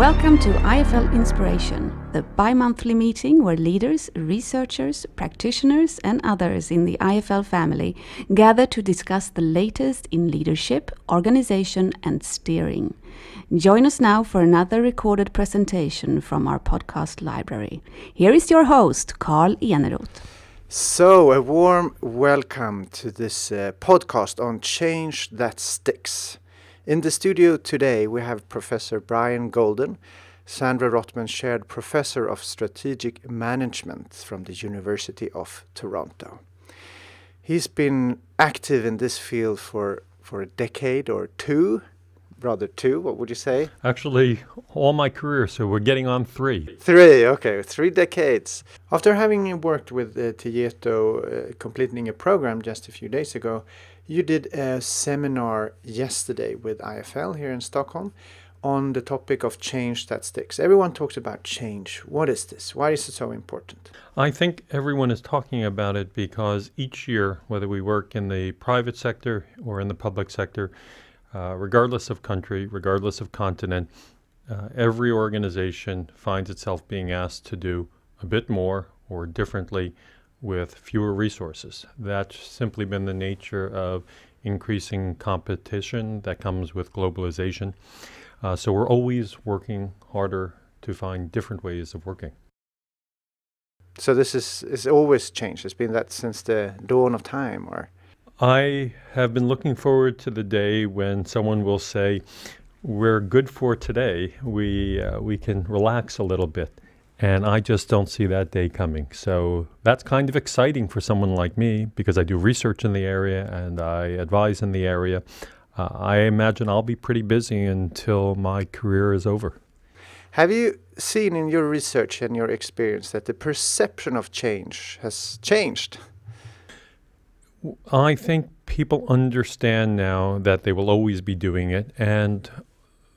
Welcome to IFL Inspiration, the bi-monthly meeting where leaders, researchers, practitioners and others in the IFL family gather to discuss the latest in leadership, organization and steering. Join us now for another recorded presentation from our podcast library. Here is your host, Carl Jenneroth. So, a warm welcome to this podcast on change that sticks. In the studio today, we have Professor Brian Golden, Sandra Rotman Shared Professor of Strategic Management from the University of Toronto. He's been active in this field for a decade or two, rather two, what would you say? Actually, all my career, so we're getting on three. Three decades. After having worked with Tejeto, completing a program just a few days ago, you did a seminar yesterday with IFL here in Stockholm on the topic of change that sticks. Everyone talks about change. What is this? Why is it so important? I think everyone is talking about it because each year, whether we work in the private sector or in the public sector, regardless of country, regardless of continent, every organization finds itself being asked to do a bit more or differently with fewer resources. That's simply been the nature of increasing competition that comes with globalization. So we're always working harder to find different ways of working. So this is always change. It's been that since the dawn of time, or? I have been looking forward to the day when someone will say, we're good for today. We can relax a little bit. And I just don't see that day coming. So that's kind of exciting for someone like me because I do research in the area and I advise in the area. I imagine I'll be pretty busy until my career is over. Have you seen in your research and your experience that the perception of change has changed? I think people understand now that they will always be doing it. And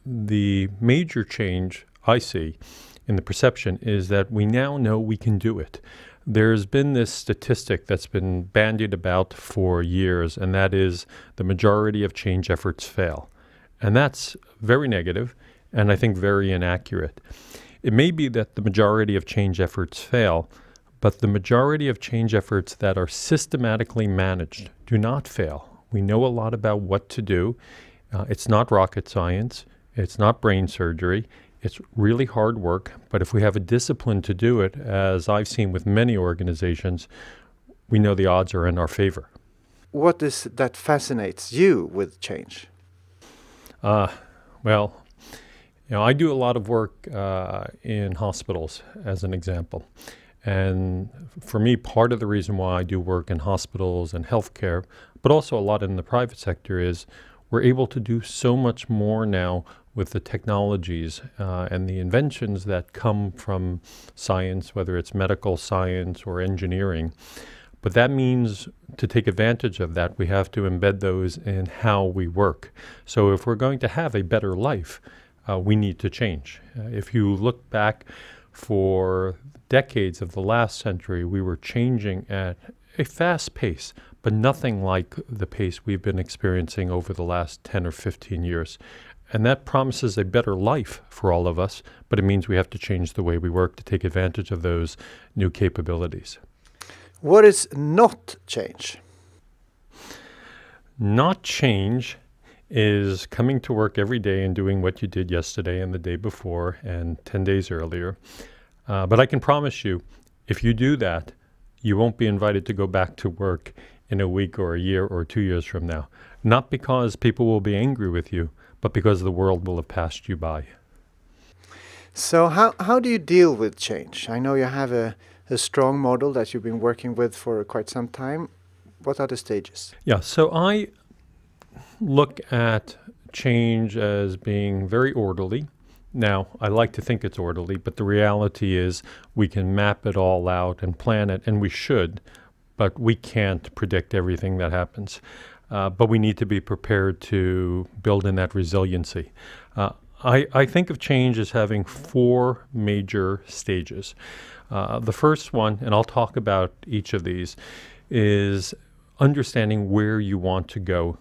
the major change I see in the perception is that we now know we can do it. There's been this statistic that's been bandied about for years, and that is the majority of change efforts fail. And that's very negative, and I think very inaccurate. It may be that the majority of change efforts fail, but the majority of change efforts that are systematically managed do not fail. We know a lot about what to do. It's not rocket science. It's not brain surgery. It's really hard work, but if we have a discipline to do it, as I've seen with many organizations, we know the odds are in our favor. What is it that fascinates you with change? I do a lot of work in hospitals, as an example. And for me, part of the reason why I do work in hospitals and healthcare, but also a lot in the private sector, is we're able to do so much more now with the technologies and the inventions that come from science, whether it's medical science or engineering. But that means to take advantage of that, we have to embed those in how we work. So if we're going to have a better life, we need to change. If you look back for decades of the last century, we were changing at a fast pace, but nothing like the pace we've been experiencing over the last 10 or 15 years. And that promises a better life for all of us, but it means we have to change the way we work to take advantage of those new capabilities. What is not change? Not change is coming to work every day and doing what you did yesterday and the day before and 10 days earlier. But I can promise you, if you do that, you won't be invited to go back to work in a week or a year or 2 years from now. Not because people will be angry with you, but because the world will have passed you by. So how do you deal with change? I know you have a strong model that you've been working with for quite some time. What are the stages? Yeah, so I look at change as being very orderly. Now, I like to think it's orderly, but the reality is we can map it all out and plan it, and we should, but we can't predict everything that happens. But we need to be prepared to build in that resiliency. I think of change as having four major stages. The first one, and I'll talk about each of these, is understanding where you want to go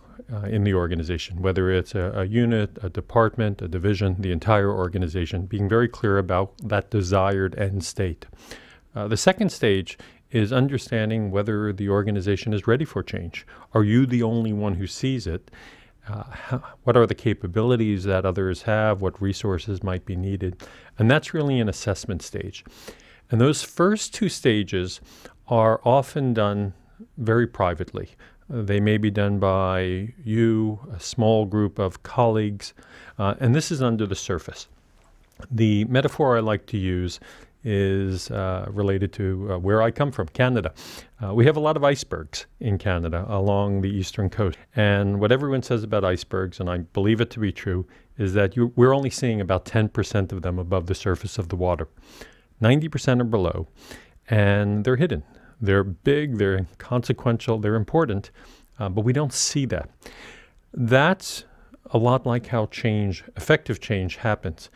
in the organization, whether it's a unit, a department, a division, the entire organization, being very clear about that desired end state. The second stage is understanding whether the organization is ready for change. Are you the only one who sees it? What are the capabilities that others have? What resources might be needed? And that's really an assessment stage. And those first two stages are often done very privately. They may be done by you, a small group of colleagues, and this is under the surface. The metaphor I like to use is related to where I come from, Canada. We have a lot of icebergs in Canada along the eastern coast. And what everyone says about icebergs, and I believe it to be true, is that we're only seeing about 10% of them above the surface of the water. 90% are below, and they're hidden. They're big, they're consequential, they're important, but we don't see that. That's a lot like how change, effective change, happens.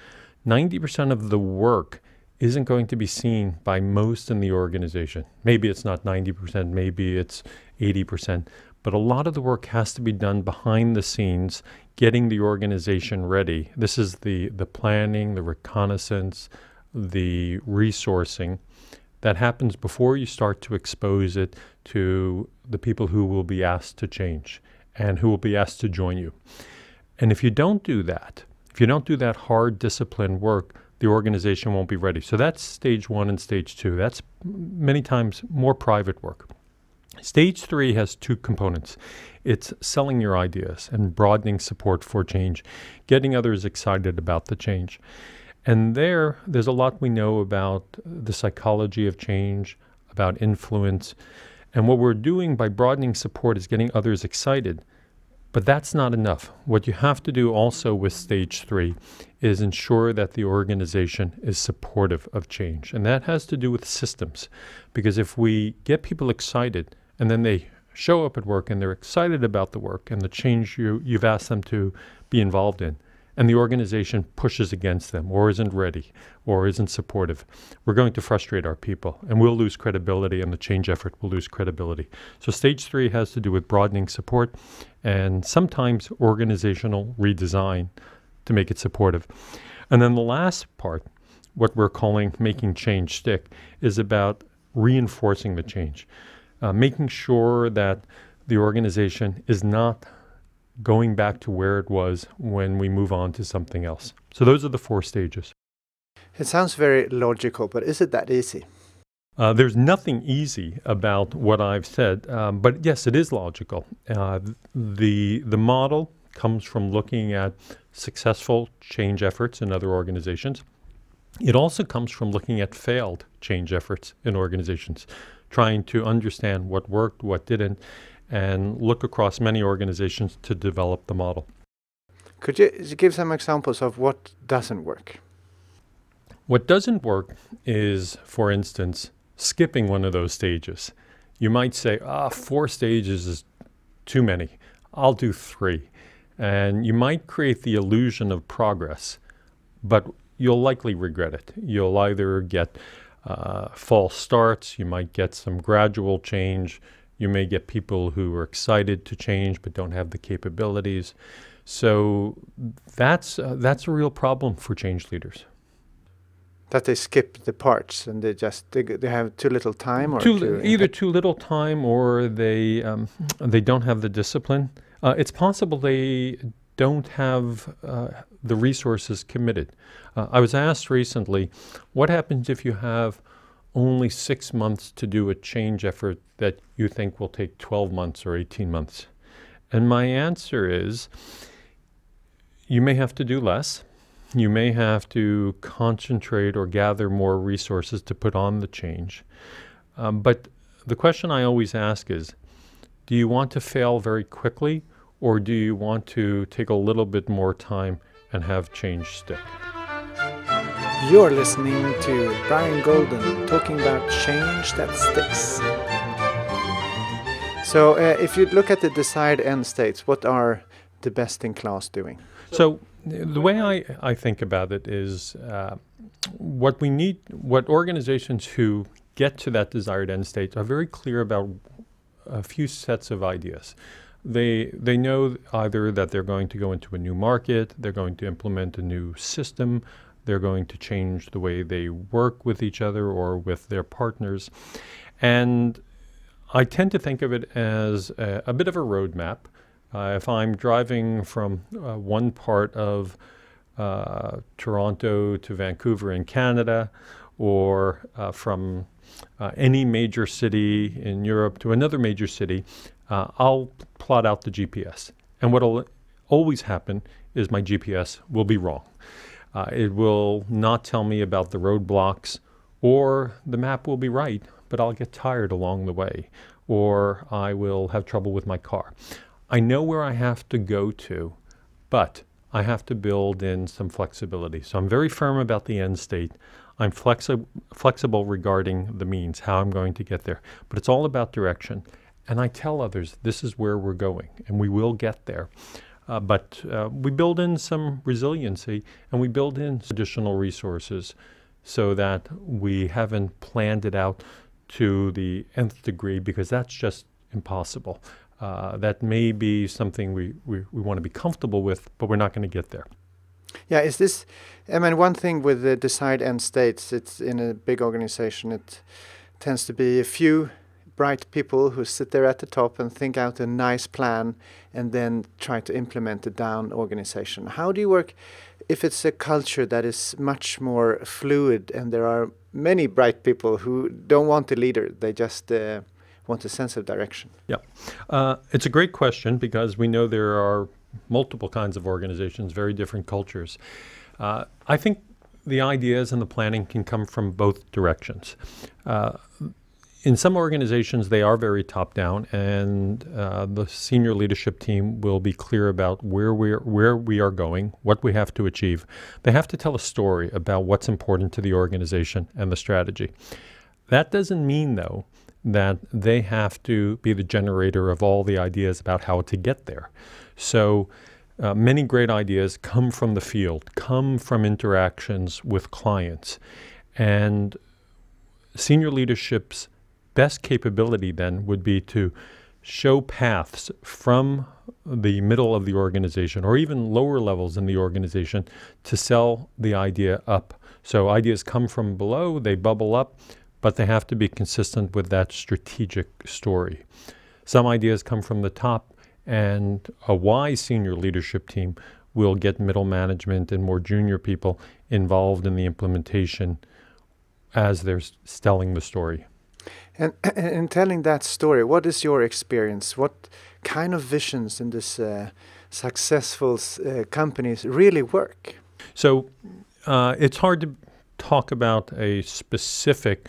90% of the work isn't going to be seen by most in the organization. Maybe it's not 90%, maybe it's 80%, but a lot of the work has to be done behind the scenes, getting the organization ready. This is the planning, the reconnaissance, the resourcing that happens before you start to expose it to the people who will be asked to change and who will be asked to join you. And if you don't do that, if you don't do that hard discipline work, the organization won't be ready. So that's stage one and stage two. That's many times more private work. Stage three has two components. It's selling your ideas and broadening support for change, getting others excited about the change. And there's a lot we know about the psychology of change, about influence. And what we're doing by broadening support is getting others excited. But that's not enough. What you have to do also with stage three is ensure that the organization is supportive of change. And that has to do with systems, because if we get people excited and then they show up at work and they're excited about the work and the change you've asked them to be involved in, and the organization pushes against them or isn't ready or isn't supportive, we're going to frustrate our people and we'll lose credibility, and the change effort will lose credibility. So stage three has to do with broadening support and sometimes organizational redesign to make it supportive. And then the last part, what we're calling making change stick, is about reinforcing the change, making sure that the organization is not going back to where it was when we move on to something else. So those are the four stages. It sounds very logical, but is it that easy? There's nothing easy about what I've said, but yes, it is logical. The model comes from looking at successful change efforts in other organizations. It also comes from looking at failed change efforts in organizations, trying to understand what worked, what didn't, and look across many organizations to develop the model. Could you give some examples of what doesn't work? What doesn't work is, for instance, skipping one of those stages. You might say, four stages is too many. I'll do three. And you might create the illusion of progress, but you'll likely regret it. You'll either get false starts, you might get some gradual change, you may get people who are excited to change but don't have the capabilities. So that's a real problem for change leaders. That they skip the parts and they have too little time, or too little time, or they don't have the discipline. It's possible they don't have the resources committed. I was asked recently, what happens if you have only 6 months to do a change effort that you think will take 12 months or 18 months? And my answer is, you may have to do less. You may have to concentrate or gather more resources to put on the change. But the question I always ask is, do you want to fail very quickly, or do you want to take a little bit more time and have change stick? You're listening to Brian Golden talking about change that sticks. So if you look at the desired end states, what are the best in class doing? So the way I think about it is what organizations who get to that desired end state are very clear about a few sets of ideas. They know either that they're going to go into a new market, they're going to implement a new system, they're going to change the way they work with each other or with their partners. And I tend to think of it as a bit of a roadmap. If I'm driving from one part of Toronto to Vancouver in Canada, or from any major city in Europe to another major city, I'll plot out the GPS. And what will always happen is my GPS will be wrong. It will not tell me about the roadblocks, or the map will be right, but I'll get tired along the way, or I will have trouble with my car. I know where I have to go to, but I have to build in some flexibility. So I'm very firm about the end state. I'm flexible regarding the means, how I'm going to get there. But it's all about direction. And I tell others, this is where we're going, and we will get there. But we build in some resiliency, and we build in additional resources so that we haven't planned it out to the nth degree, because that's just impossible. That may be something we want to be comfortable with, but we're not going to get there. Yeah, is this, I mean, one thing with the desired end states, it's in a big organization, it tends to be a few bright people who sit there at the top and think out a nice plan and then try to implement it down organization. How do you work if it's a culture that is much more fluid and there are many bright people who don't want a leader, they just want a sense of direction? Yeah, it's a great question, because we know there are multiple kinds of organizations, very different cultures. I think the ideas and the planning can come from both directions. In some organizations, they are very top-down, and the senior leadership team will be clear about where we are going, what we have to achieve. They have to tell a story about what's important to the organization and the strategy. That doesn't mean, though, that they have to be the generator of all the ideas about how to get there. So many great ideas come from the field, come from interactions with clients. And senior leadership's best capability then would be to show paths from the middle of the organization or even lower levels in the organization to sell the idea up. So ideas come from below, they bubble up, but they have to be consistent with that strategic story. Some ideas come from the top, and a wise senior leadership team will get middle management and more junior people involved in the implementation as they're telling the story. And in telling that story, what is your experience? What kind of visions in this successful companies really work? So it's hard to talk about a specific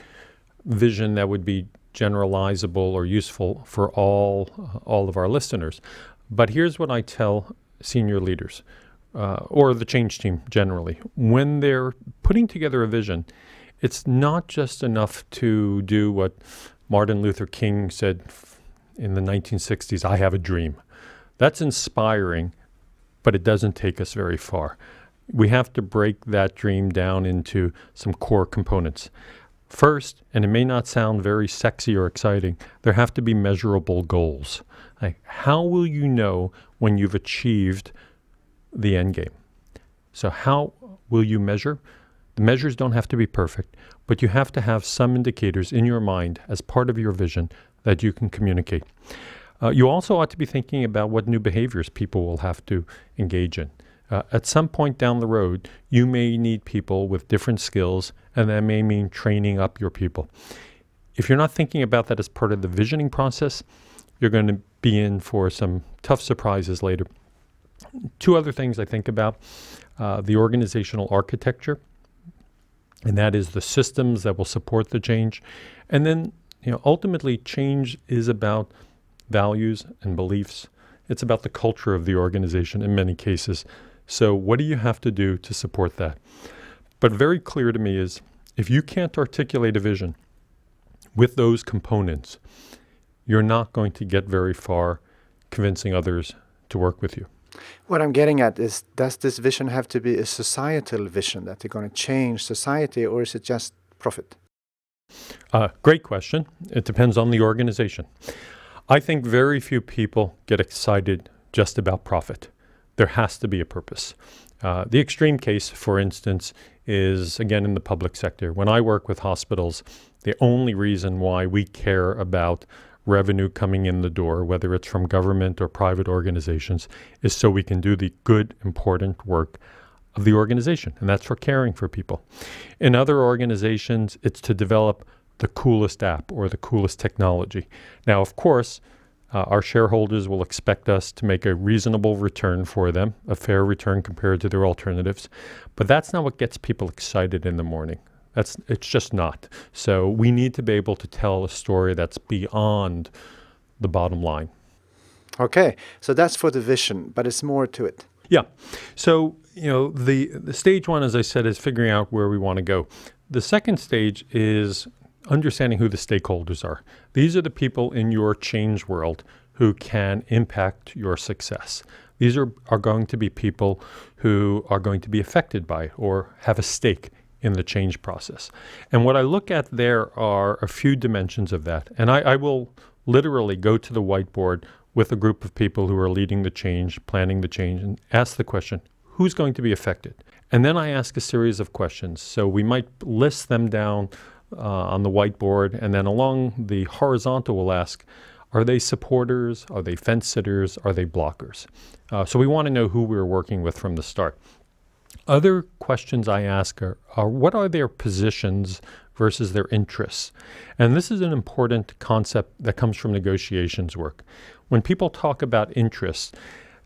vision that would be generalizable or useful for all of our listeners. But here's what I tell senior leaders or the change team generally. When they're putting together a vision, it's not just enough to do what Martin Luther King said in the 1960s, "I have a dream." That's inspiring, but it doesn't take us very far. We have to break that dream down into some core components. First, and it may not sound very sexy or exciting, there have to be measurable goals. Like, how will you know when you've achieved the end game? So how will you measure? The measures don't have to be perfect, but you have to have some indicators in your mind as part of your vision that you can communicate. You also ought to be thinking about what new behaviors people will have to engage in. At some point down the road, you may need people with different skills, and that may mean training up your people. If you're not thinking about that as part of the visioning process, you're going to be in for some tough surprises later. Two other things I think about, the organizational architecture, and that is the systems that will support the change. And then, ultimately, change is about values and beliefs. It's about the culture of the organization in many cases. So what do you have to do to support that? But very clear to me is, if you can't articulate a vision with those components, you're not going to get very far convincing others to work with you. What I'm getting at is, does this vision have to be a societal vision that you're going to change society, or is it just profit? Great question. It depends on the organization. I think very few people get excited just about profit. There has to be a purpose. The extreme case, for instance, is again in the public sector. When I work with hospitals, the only reason why we care about revenue coming in the door, whether it's from government or private organizations, is so we can do the good, important work of the organization, and that's for caring for people. In other organizations, it's to develop the coolest app or the coolest technology. Now, of course, our shareholders will expect us to make a reasonable return for them, a fair return compared to their alternatives, but that's not what gets people excited in the morning. It's just not. So we need to be able to tell a story that's beyond the bottom line. Okay, so that's for the vision, but it's more to it. Yeah, so you know, the stage one, as I said, is figuring out where we want to go. The second stage is understanding who the stakeholders are. These are the people in your change world who can impact your success. These are going to be people who are going to be affected by it or have a stake in the change process. And what I look at there are a few dimensions of that. And I will literally go to the whiteboard with a group of people who are leading the change, planning the change, and ask the question, who's going to be affected? And then I ask a series of questions. So we might list them down on the whiteboard, and then along the horizontal we'll ask, are they supporters? Are they fence sitters? Are they blockers? So we want to know who we're working with from the start. Other questions I ask are what are their positions versus their interests? And this is an important concept that comes from negotiations work. When people talk about interests,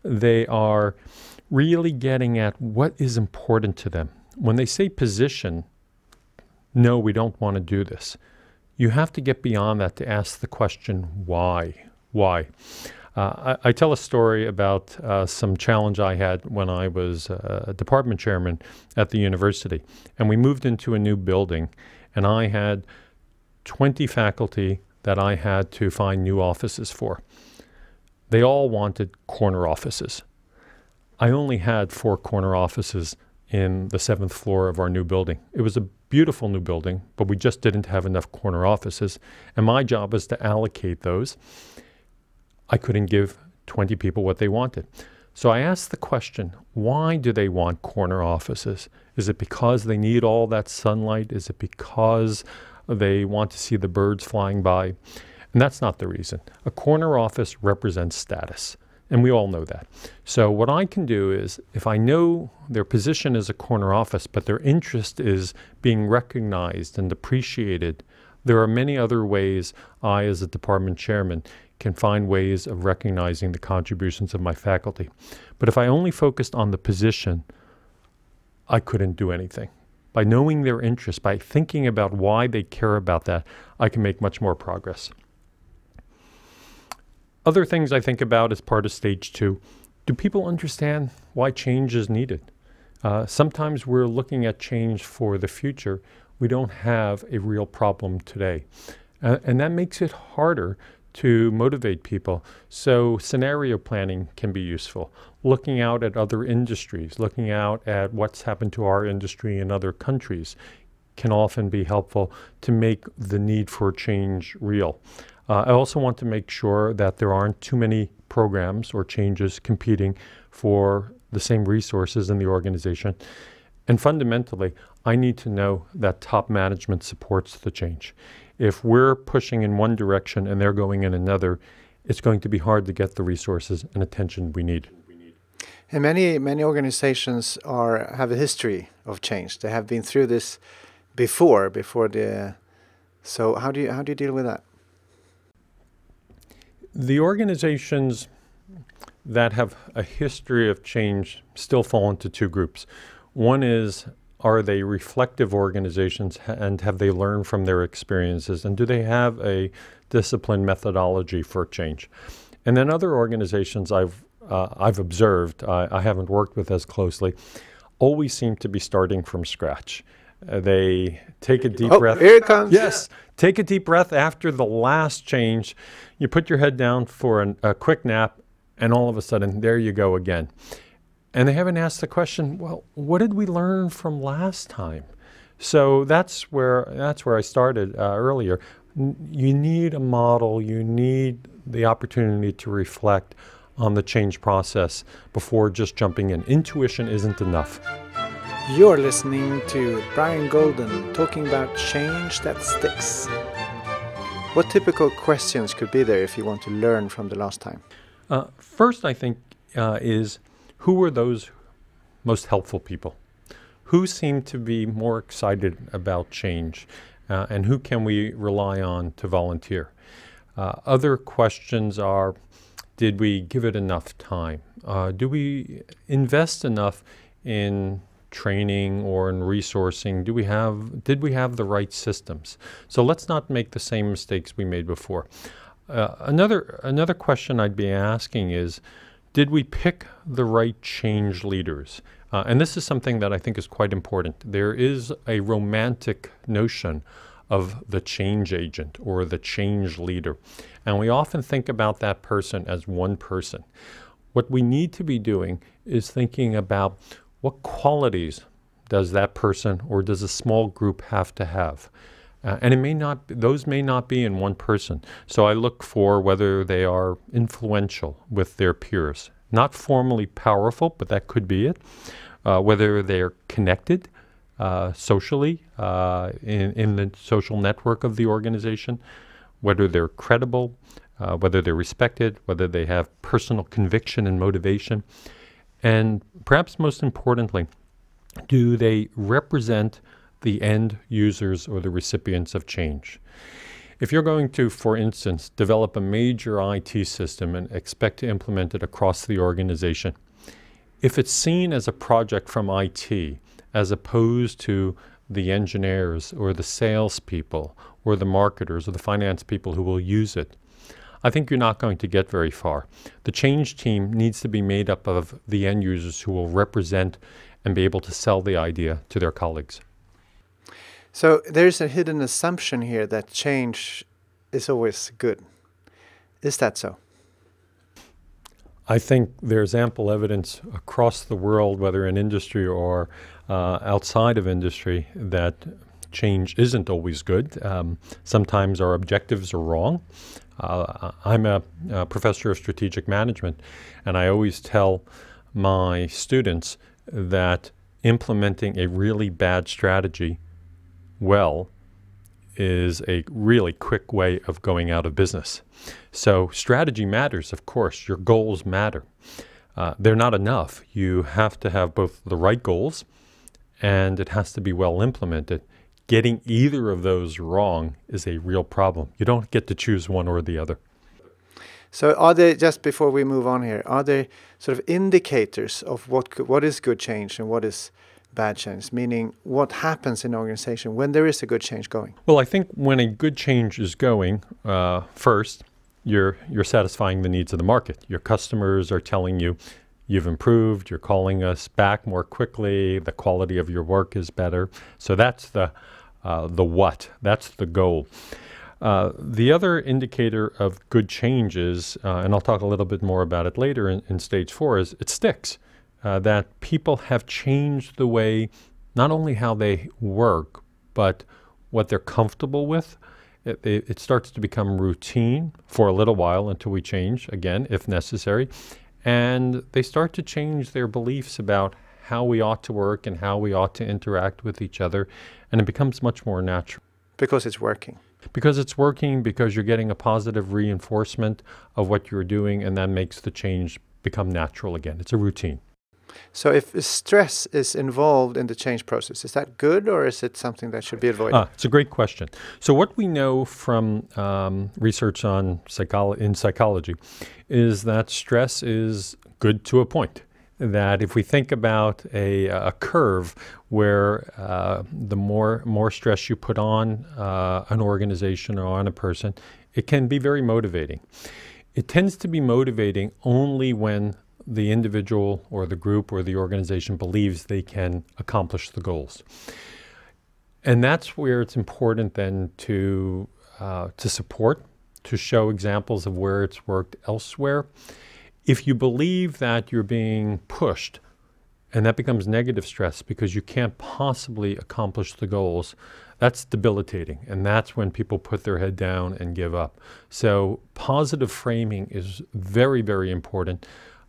they are really getting at what is important to them. When they say position, no, we don't want to do this. You have to get beyond that to ask the question, why? Why? I tell a story about some challenge I had when I was a department chairman at the university. And we moved into a new building, and I had 20 faculty that I had to find new offices for. They all wanted corner offices. I only had 4 corner offices in the 7th floor of our new building. It was a beautiful new building, but we just didn't have enough corner offices. And my job was to allocate those. I couldn't give 20 people what they wanted. So I asked the question, why do they want corner offices? Is it because they need all that sunlight? Is it because they want to see the birds flying by? And that's not the reason. A corner office represents status. And we all know that. So what I can do is, if I know their position is a corner office, but their interest is being recognized and appreciated, there are many other ways I, as a department chairman, can find ways of recognizing the contributions of my faculty. But if I only focused on the position, I couldn't do anything. By knowing their interest, by thinking about why they care about that, I can make much more progress. Other things I think about as part of stage two, do people understand why change is needed? Sometimes we're looking at change for the future. We don't have a real problem today. And that makes it harder to motivate people. So scenario planning can be useful. Looking out at other industries, looking out at what's happened to our industry in other countries can often be helpful to make the need for change real. I also want to make sure that there aren't too many programs or changes competing for the same resources in the organization. And fundamentally, I need to know that top management supports the change. If we're pushing in one direction and they're going in another, it's going to be hard to get the resources and attention we need. And many organizations have a history of change. They have been through this before the... So how do you deal with that? The organizations that have a history of change still fall into 2 groups. One is, are they reflective organizations and have they learned from their experiences? And do they have a disciplined methodology for change? And then other organizations I've observed, I haven't worked with as closely, always seem to be starting from scratch. They take a deep breath. Here it comes. Yes, yeah. Take a deep breath after the last change. You put your head down for a quick nap, and all of a sudden, there you go again. And they haven't asked the question, well, what did we learn from last time? So that's where I started earlier. You need a model. You need the opportunity to reflect on the change process before just jumping in. Intuition isn't enough. You're listening to Brian Golden talking about change that sticks. What typical questions could be there if you want to learn from the last time? First, I think, is who were those most helpful people? Who seemed to be more excited about change? And who can we rely on to volunteer? Other questions are, did we give it enough time? Do we invest enough in training or in resourcing? Did we have the right systems? So let's not make the same mistakes we made before. Another question I'd be asking is, did we pick the right change leaders? And this is something that I think is quite important. There is a romantic notion of the change agent or the change leader. And we often think about that person as one person. What we need to be doing is thinking about what qualities does that person or does a small group have to have? And it may not, those may not be in one person. So I look for whether they are influential with their peers. Not formally powerful, but that could be it. Whether they're connected socially in the social network of the organization, whether they're credible, whether they're respected, whether they have personal conviction and motivation. And perhaps most importantly, do they represent the end users or the recipients of change? If you're going to, for instance, develop a major IT system and expect to implement it across the organization, if it's seen as a project from IT, as opposed to the engineers or the salespeople or the marketers or the finance people who will use it, I think you're not going to get very far. The change team needs to be made up of the end users who will represent and be able to sell the idea to their colleagues. So there's a hidden assumption here that change is always good. Is that so? I think there's ample evidence across the world, whether in industry or outside of industry, that change isn't always good. Sometimes our objectives are wrong. I'm a professor of strategic management, and I always tell my students that implementing a really bad strategy well is a really quick way of going out of business. So strategy matters, of course. Your goals matter. They're not enough. You have to have both the right goals and it has to be well implemented. Getting either of those wrong is a real problem. You don't get to choose one or the other. So are there, just before we move on here, are there sort of indicators of what is good change and what is bad change, meaning what happens in an organization when there is a good change going? Well, I think when a good change is going, first, you're satisfying the needs of the market. Your customers are telling you, you've improved, you're calling us back more quickly, the quality of your work is better. So that's the what, that's the goal. The other indicator of good change is, and I'll talk a little bit more about it later in stage 4, is it sticks. That people have changed the way, not only how they work, but what they're comfortable with. It starts to become routine for a little while until we change, again, if necessary. And they start to change their beliefs about how we ought to work and how we ought to interact with each other. And it becomes much more natural. Because it's working. Because it's working, because you're getting a positive reinforcement of what you're doing, and that makes the change become natural again. It's a routine. So if stress is involved in the change process, is that good or is it something that should be avoided? It's a great question. So what we know from research on psychology is that stress is good to a point. That if we think about a curve where the more stress you put on an organization or on a person, it can be very motivating. It tends to be motivating only when the individual or the group or the organization believes they can accomplish the goals. And that's where it's important then to support, to show examples of where it's worked elsewhere. If you believe that you're being pushed, and that becomes negative stress because you can't possibly accomplish the goals, That's debilitating, and that's when people put their head down and give up. So positive framing is very, very important,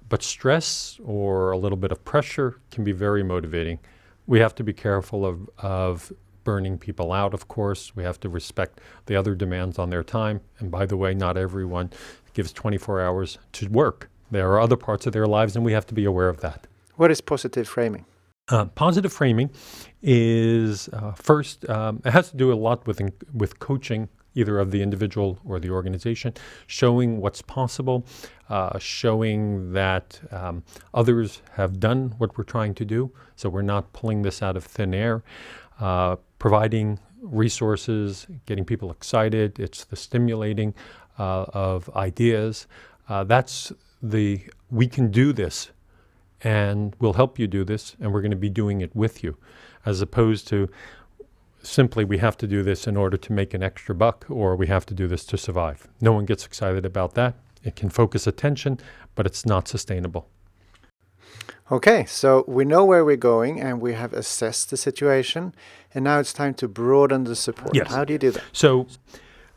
but stress or a little bit of pressure can be very motivating. We have to be careful of burning people out, of course. We have to respect the other demands on their time. And by the way, not everyone gives 24 hours to work. There are other parts of their lives, and we have to be aware of that. What is positive framing? Positive framing is first, it has to do a lot with coaching, either of the individual or the organization, showing what's possible, showing that others have done what we're trying to do, so we're not pulling this out of thin air, providing resources, getting people excited. It's the stimulating of ideas. That's the, we can do this, and we'll help you do this, and we're going to be doing it with you, as opposed to simply we have to do this in order to make an extra buck, or we have to do this to survive. No one gets excited about that. It can focus attention, but it's not sustainable. Okay, so we know where we're going, and we have assessed the situation, and now it's time to broaden the support. Yes. How do you do that? So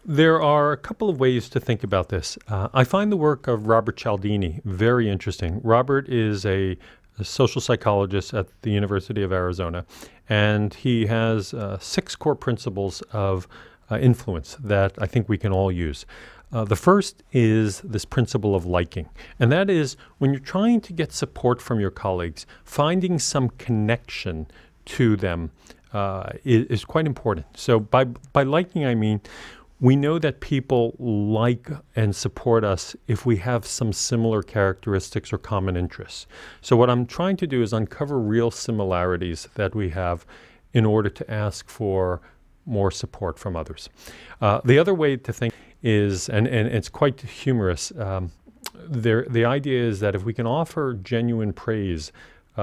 there are a couple of ways to think about this. I find the work of Robert Cialdini very interesting. Robert is a social psychologist at the University of Arizona, and he has 6 core principles of influence that I think we can all use. The first is this principle of liking, and that is when you're trying to get support from your colleagues, finding some connection to them is quite important. So by liking, I mean, we know that people like and support us if we have some similar characteristics or common interests. So what I'm trying to do is uncover real similarities that we have in order to ask for more support from others. The other way to think is, and it's quite humorous, the idea is that if we can offer genuine praise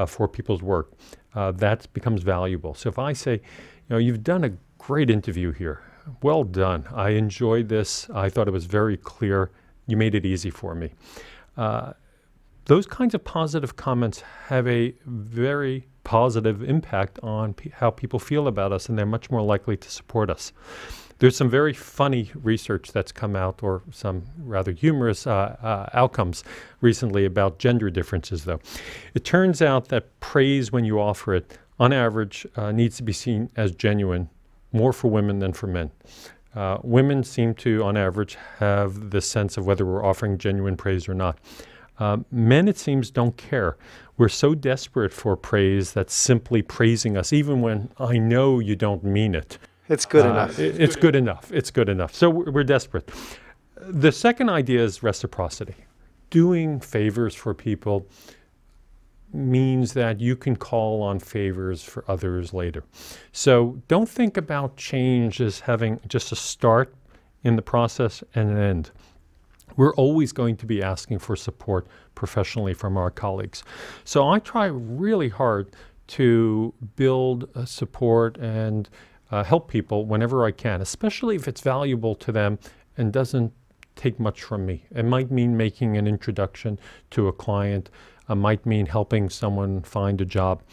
for people's work, that becomes valuable. So if I say, you know, you've done a great interview here. Well done. I enjoyed this. I thought it was very clear. You made it easy for me. Those kinds of positive comments have a very positive impact on how people feel about us, and they're much more likely to support us. There's some very funny research that's come out, or some rather humorous outcomes recently about gender differences, though. It turns out that praise, when you offer it, on average, needs to be seen as genuine, more for women than for men. Women seem to, on average, have this sense of whether we're offering genuine praise or not. Men, it seems, don't care. We're so desperate for praise that's simply praising us, even when I know you don't mean it. It's good enough. It's good enough. It's good enough. So we're desperate. The second idea is reciprocity. Doing favors for people means that you can call on favors for others later. So don't think about change as having just a start in the process and an end. We're always going to be asking for support professionally from our colleagues. So I try really hard to build support and help people whenever I can, especially if it's valuable to them and doesn't take much from me. It might mean making an introduction to a client, might mean helping someone find a job.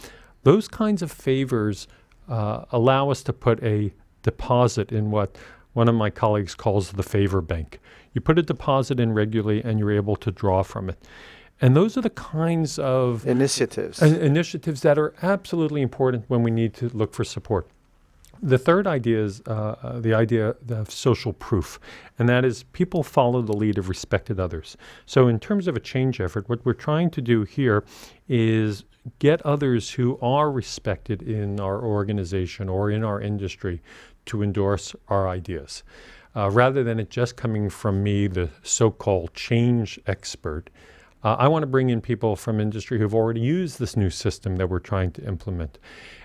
Those kinds of favors allow us to put a deposit in what one of my colleagues calls the favor bank. You put a deposit in regularly, and you're able to draw from it. And those are the kinds of initiatives that are absolutely important when we need to look for support. The third idea is the idea of social proof, and that is people follow the lead of respected others. So in terms of a change effort, what we're trying to do here is get others who are respected in our organization or in our industry to endorse our ideas. Rather than it just coming from me, the so-called change expert, I want to bring in people from industry who've already used this new system that we're trying to implement.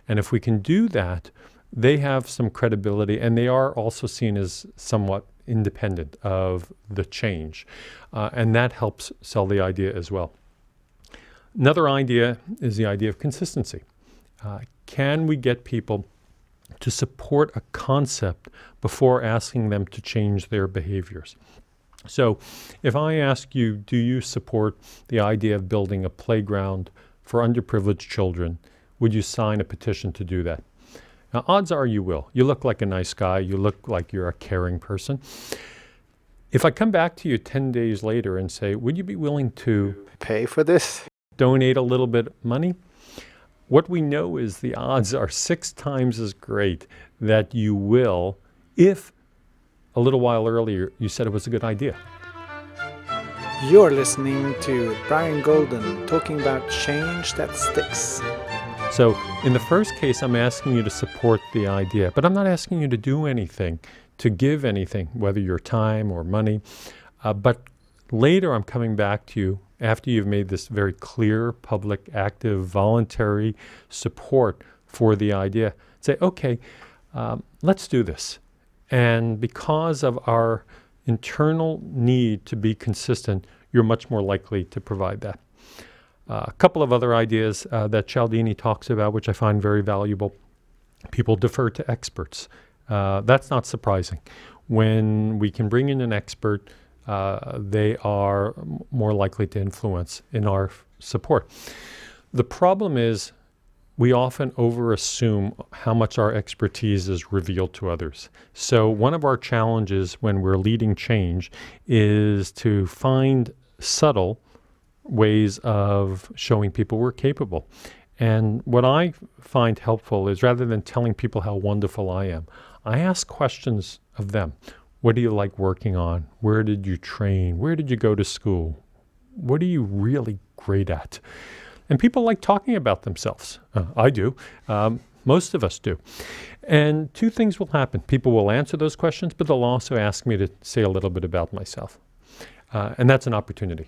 And if we can do that, they have some credibility, and they are also seen as somewhat independent of the change. And that helps sell the idea as well. Another idea is the idea of consistency. Can we get people to support a concept before asking them to change their behaviors? So if I ask you, do you support the idea of building a playground for underprivileged children? Would you sign a petition to do that? Now, odds are you will. You look like a nice guy. You look like you're a caring person. If I come back to you 10 days later and say, would you be willing to pay for this? Donate a little bit of money? What we know is the odds are 6 times as great that you will if a little while earlier you said it was a good idea. You're listening to Brian Golden talking about change that sticks. So in the first case, I'm asking you to support the idea, but I'm not asking you to do anything, to give anything, whether your time or money. But later I'm coming back to you after you've made this very clear, public, active, voluntary support for the idea. Say, okay, let's do this. And because of our internal need to be consistent, you're much more likely to provide that. A couple of other ideas that Cialdini talks about, which I find very valuable. People defer to experts. That's not surprising. When we can bring in an expert, they are more likely to influence in our support. The problem is we often overassume how much our expertise is revealed to others. So one of our challenges when we're leading change is to find subtle ways of showing people we're capable. And what I find helpful is rather than telling people how wonderful I am, I ask questions of them. What do you like working on? Where did you train? Where did you go to school? What are you really great at? And people like talking about themselves. I do. Most of us do. And two things will happen. People will answer those questions, but they'll also ask me to say a little bit about myself. And that's an opportunity.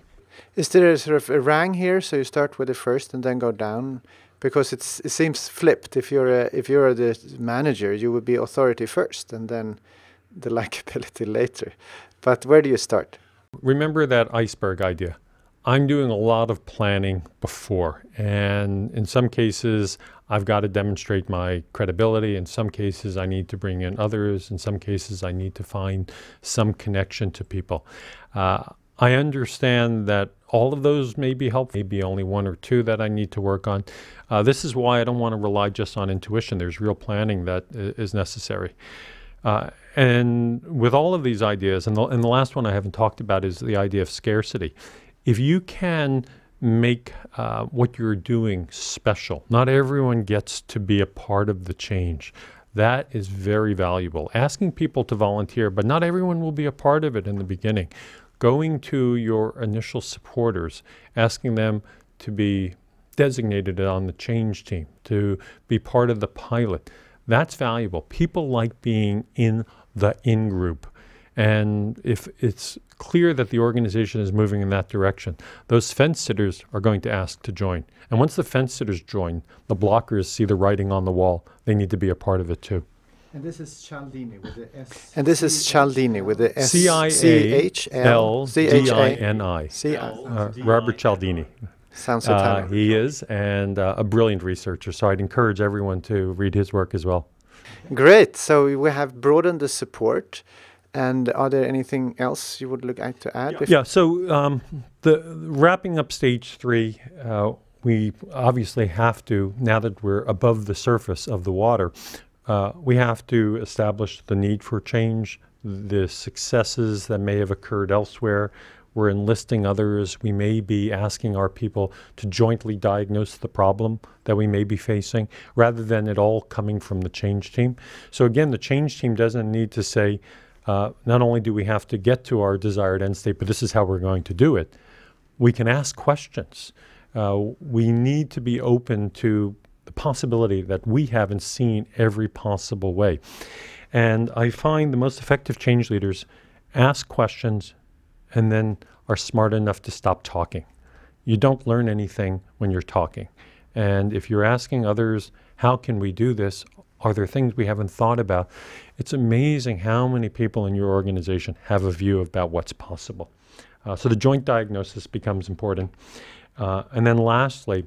Is there a sort of a rang here? So you start with the first and then go down? Because it seems flipped. If you're the manager, you would be authority first and then the likability later. But where do you start? Remember that iceberg idea. I'm doing a lot of planning before, and in some cases, I've got to demonstrate my credibility. In some cases, I need to bring in others. In some cases, I need to find some connection to people. I understand that all of those may be helpful, maybe only one or two that I need to work on. This is why I don't want to rely just on intuition. There's real planning that is necessary. And with all of these ideas, and the last one I haven't talked about is the idea of scarcity. If you can make what you're doing special, not everyone gets to be a part of the change. That is very valuable. Asking people to volunteer, but not everyone will be a part of it in the beginning. Going to your initial supporters, asking them to be designated on the change team, to be part of the pilot, that's valuable. People like being in the in-group. And if it's clear that the organization is moving in that direction, those fence sitters are going to ask to join. And once the fence sitters join, the blockers see the writing on the wall. They need to be a part of it too. And this is Cialdini with the S. And this is Cialdini with the S. C-I-A-L-D-I-N-I. Robert Cialdini. Sounds Italian. He is, and a brilliant researcher. So I'd encourage everyone to read his work as well. Great. So we have broadened the support. And are there anything else you would like to add? Yeah. So the wrapping up stage 3, we obviously have to, now that we're above the surface of the water, we have to establish the need for change, the successes that may have occurred elsewhere. We're enlisting others. We may be asking our people to jointly diagnose the problem that we may be facing rather than it all coming from the change team. So again, the change team doesn't need to say, not only do we have to get to our desired end state, but this is how we're going to do it. We can ask questions. We need to be open to the possibility that we haven't seen every possible way. And I find the most effective change leaders ask questions and then are smart enough to stop talking. You don't learn anything when you're talking. And if you're asking others, how can we do this? Are there things we haven't thought about? It's amazing how many people in your organization have a view about what's possible. So the joint diagnosis becomes important. And then lastly,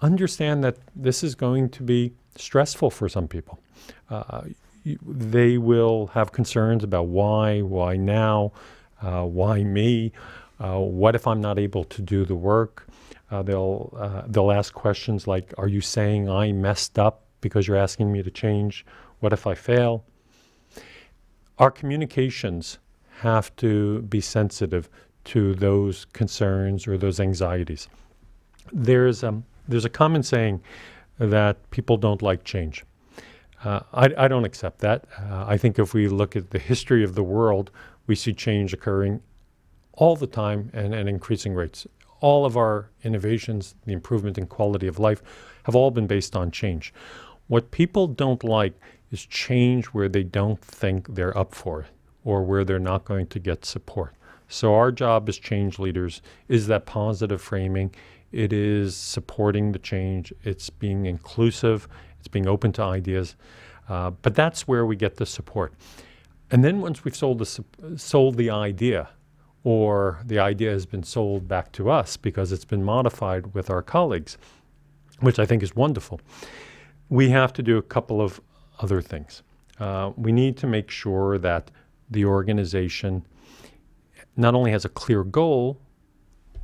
understand that this is going to be stressful for some people. They will have concerns about why now, why me, what if I'm not able to do the work? They'll ask questions like, are you saying I messed up because you're asking me to change. What if I fail? Our communications have to be sensitive to those concerns or those anxieties. There's a common saying that people don't like change. I don't accept that. I think if we look at the history of the world, we see change occurring all the time and increasing rates. All of our innovations, the improvement in quality of life, have all been based on change. What people don't like is change where they don't think they're up for it or where they're not going to get support. So our job as change leaders is that positive framing. It is supporting the change. It's being inclusive. It's being open to ideas. But that's where we get the support. And then once we've sold the idea, or the idea has been sold back to us because it's been modified with our colleagues, which I think is wonderful, we have to do a couple of other things. We need to make sure that the organization not only has a clear goal,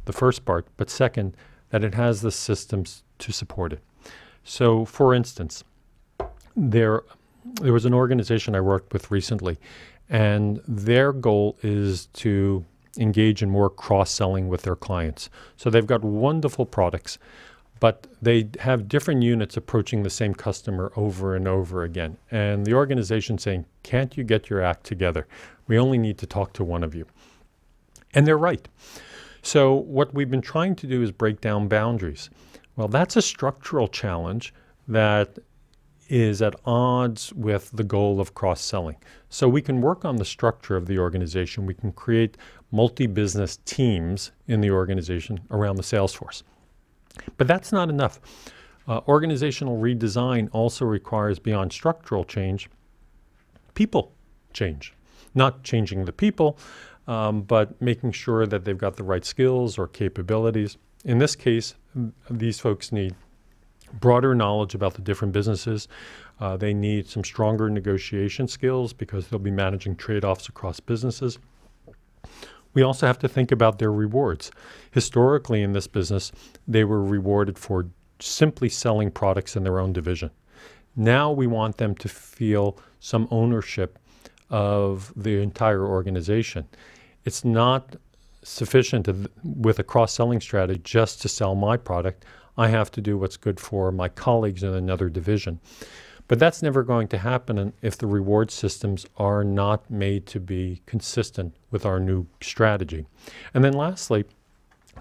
the first part, but second, that it has the systems to support it. So for instance, there was an organization I worked with recently, and their goal is to engage in more cross-selling with their clients. So they've got wonderful products, but they have different units approaching the same customer over and over again. And the organization's saying, can't you get your act together? We only need to talk to one of you. And they're right. So what we've been trying to do is break down boundaries. Well, that's a structural challenge that is at odds with the goal of cross-selling. So we can work on the structure of the organization. We can create multi-business teams in the organization around the sales force. But that's not enough. Organizational redesign also requires, beyond structural change, people change. Not changing the people, but making sure that they've got the right skills or capabilities. In this case, these folks need broader knowledge about the different businesses. They need some stronger negotiation skills because they'll be managing trade-offs across businesses. We also have to think about their rewards. Historically in this business, they were rewarded for simply selling products in their own division. Now we want them to feel some ownership of the entire organization. It's not sufficient with a cross-selling strategy just to sell my product. I have to do what's good for my colleagues in another division. But that's never going to happen if the reward systems are not made to be consistent with our new strategy. And then lastly,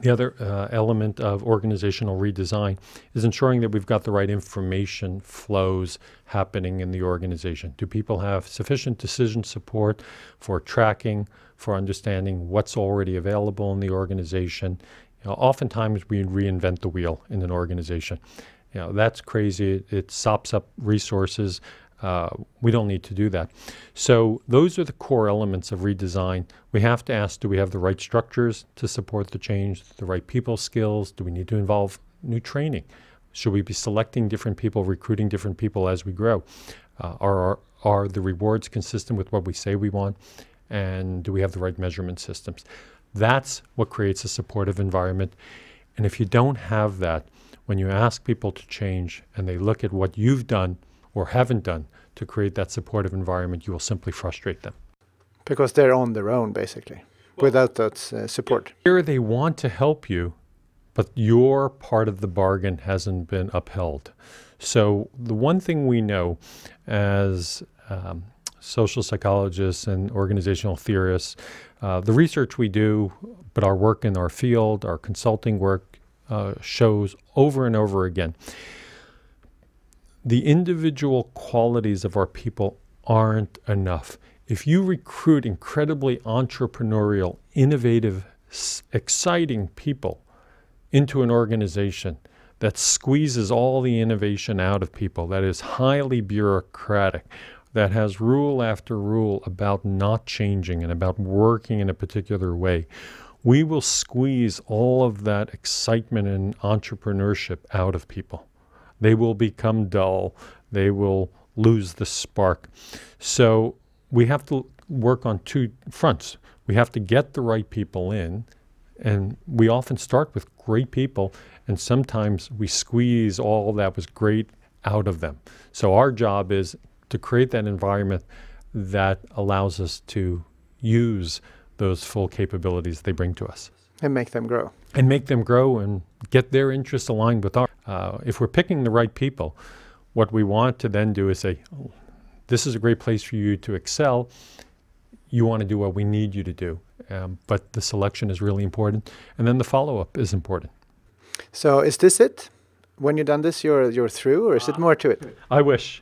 the other element of organizational redesign is ensuring that we've got the right information flows happening in the organization. Do people have sufficient decision support for tracking, for understanding what's already available in the organization? You know, oftentimes we reinvent the wheel in an organization. You know, that's crazy. It sops up resources. We don't need to do that. So those are the core elements of redesign. We have to ask, do we have the right structures to support the change, the right people skills? Do we need to involve new training? Should we be selecting different people, recruiting different people as we grow? Are the rewards consistent with what we say we want? And do we have the right measurement systems? That's what creates a supportive environment. And if you don't have that, when you ask people to change and they look at what you've done or haven't done to create that supportive environment, you will simply frustrate them. Because they're on their own, basically, without that support. Here they want to help you, but your part of the bargain hasn't been upheld. So the one thing we know as social psychologists and organizational theorists, the research we do, but our work in our field, our consulting work, shows over and over again, the individual qualities of our people aren't enough. If you recruit incredibly entrepreneurial, innovative, exciting people into an organization that squeezes all the innovation out of people, that is highly bureaucratic, that has rule after rule about not changing and about working in a particular way, we will squeeze all of that excitement and entrepreneurship out of people. They will become dull. They will lose the spark. So we have to work on two fronts. We have to get the right people in, and we often start with great people, and sometimes we squeeze all that was great out of them. So our job is to create that environment that allows us to use those full capabilities they bring to us. And make them grow. And make them grow and get their interests aligned with ours. If we're picking the right people, what we want to then do is say, oh, this is a great place for you to excel. You want to do what we need you to do. But the selection is really important. And then the follow-up is important. So is this it? When you're done this, you're through, or is it more to it? I wish.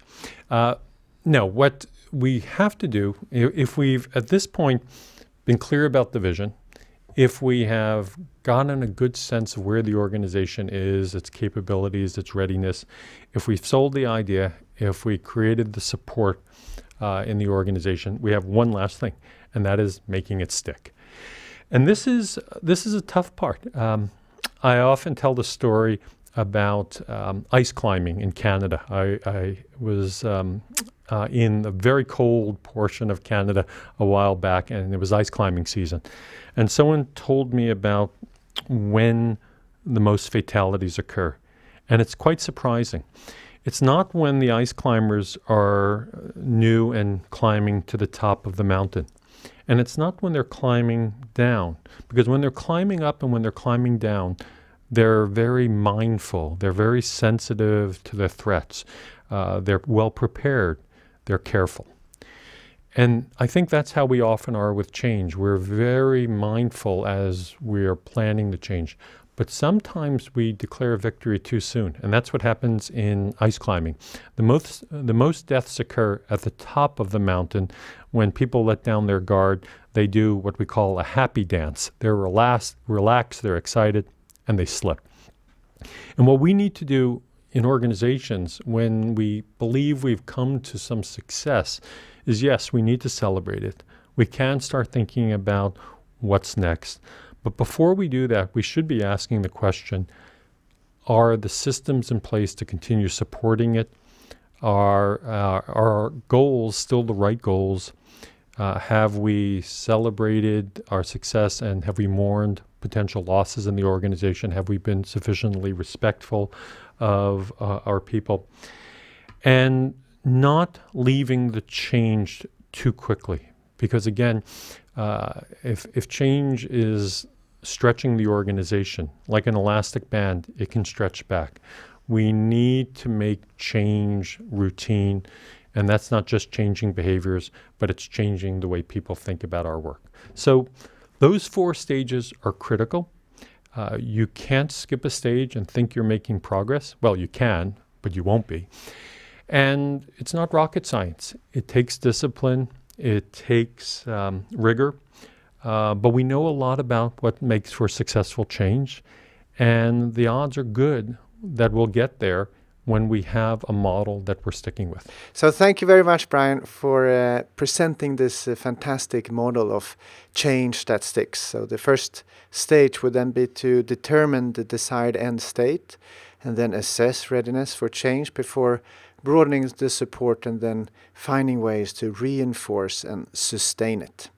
No, what we have to do, if we've at this point been clear about the vision, if we have gotten a good sense of where the organization is, its capabilities, its readiness, if we've sold the idea, if we created the support in the organization, we have one last thing, and that is making it stick. And this is a tough part. I often tell the story about ice climbing in Canada. I was in a very cold portion of Canada a while back, and it was ice climbing season. And someone told me about when the most fatalities occur. And it's quite surprising. It's not when the ice climbers are new and climbing to the top of the mountain. And it's not when they're climbing down, because when they're climbing up and when they're climbing down, they're very mindful, they're very sensitive to their threats, they're well prepared, they're careful. And I think that's how we often are with change. We're very mindful as we're planning the change, but sometimes we declare victory too soon, and that's what happens in ice climbing. The most deaths occur at the top of the mountain when people let down their guard. They do what we call a happy dance. They're relaxed, they're excited, and they slip. And what we need to do in organizations when we believe we've come to some success is, yes, we need to celebrate it. We can start thinking about what's next. But before we do that, we should be asking the question, are the systems in place to continue supporting it? Are our goals still the right goals? Have we celebrated our success, and have we mourned potential losses in the organization? Have we been sufficiently respectful of our people? And not leaving the change too quickly, because again, if change is stretching the organization like an elastic band, it can stretch back. We need to make change routine, and that's not just changing behaviors, but it's changing the way people think about our work. So those four stages are critical. You can't skip a stage and think you're making progress. Well, you can, but you won't be. And it's not rocket science. It takes discipline. It takes rigor, but we know a lot about what makes for successful change, and the odds are good that we'll get there when we have a model that we're sticking with. So thank you very much, Brian, for presenting this fantastic model of change that sticks. So the first stage would then be to determine the desired end state and then assess readiness for change before broadening the support and then finding ways to reinforce and sustain it.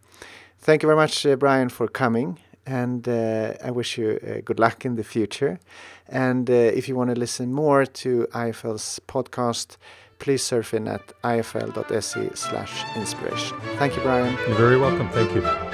Thank you very much, Brian, for coming. And I wish you good luck in the future. And if you want to listen more to IFL's podcast, please surf in at ifl.se/inspiration. Thank you, Brian. You're very welcome. Thank you.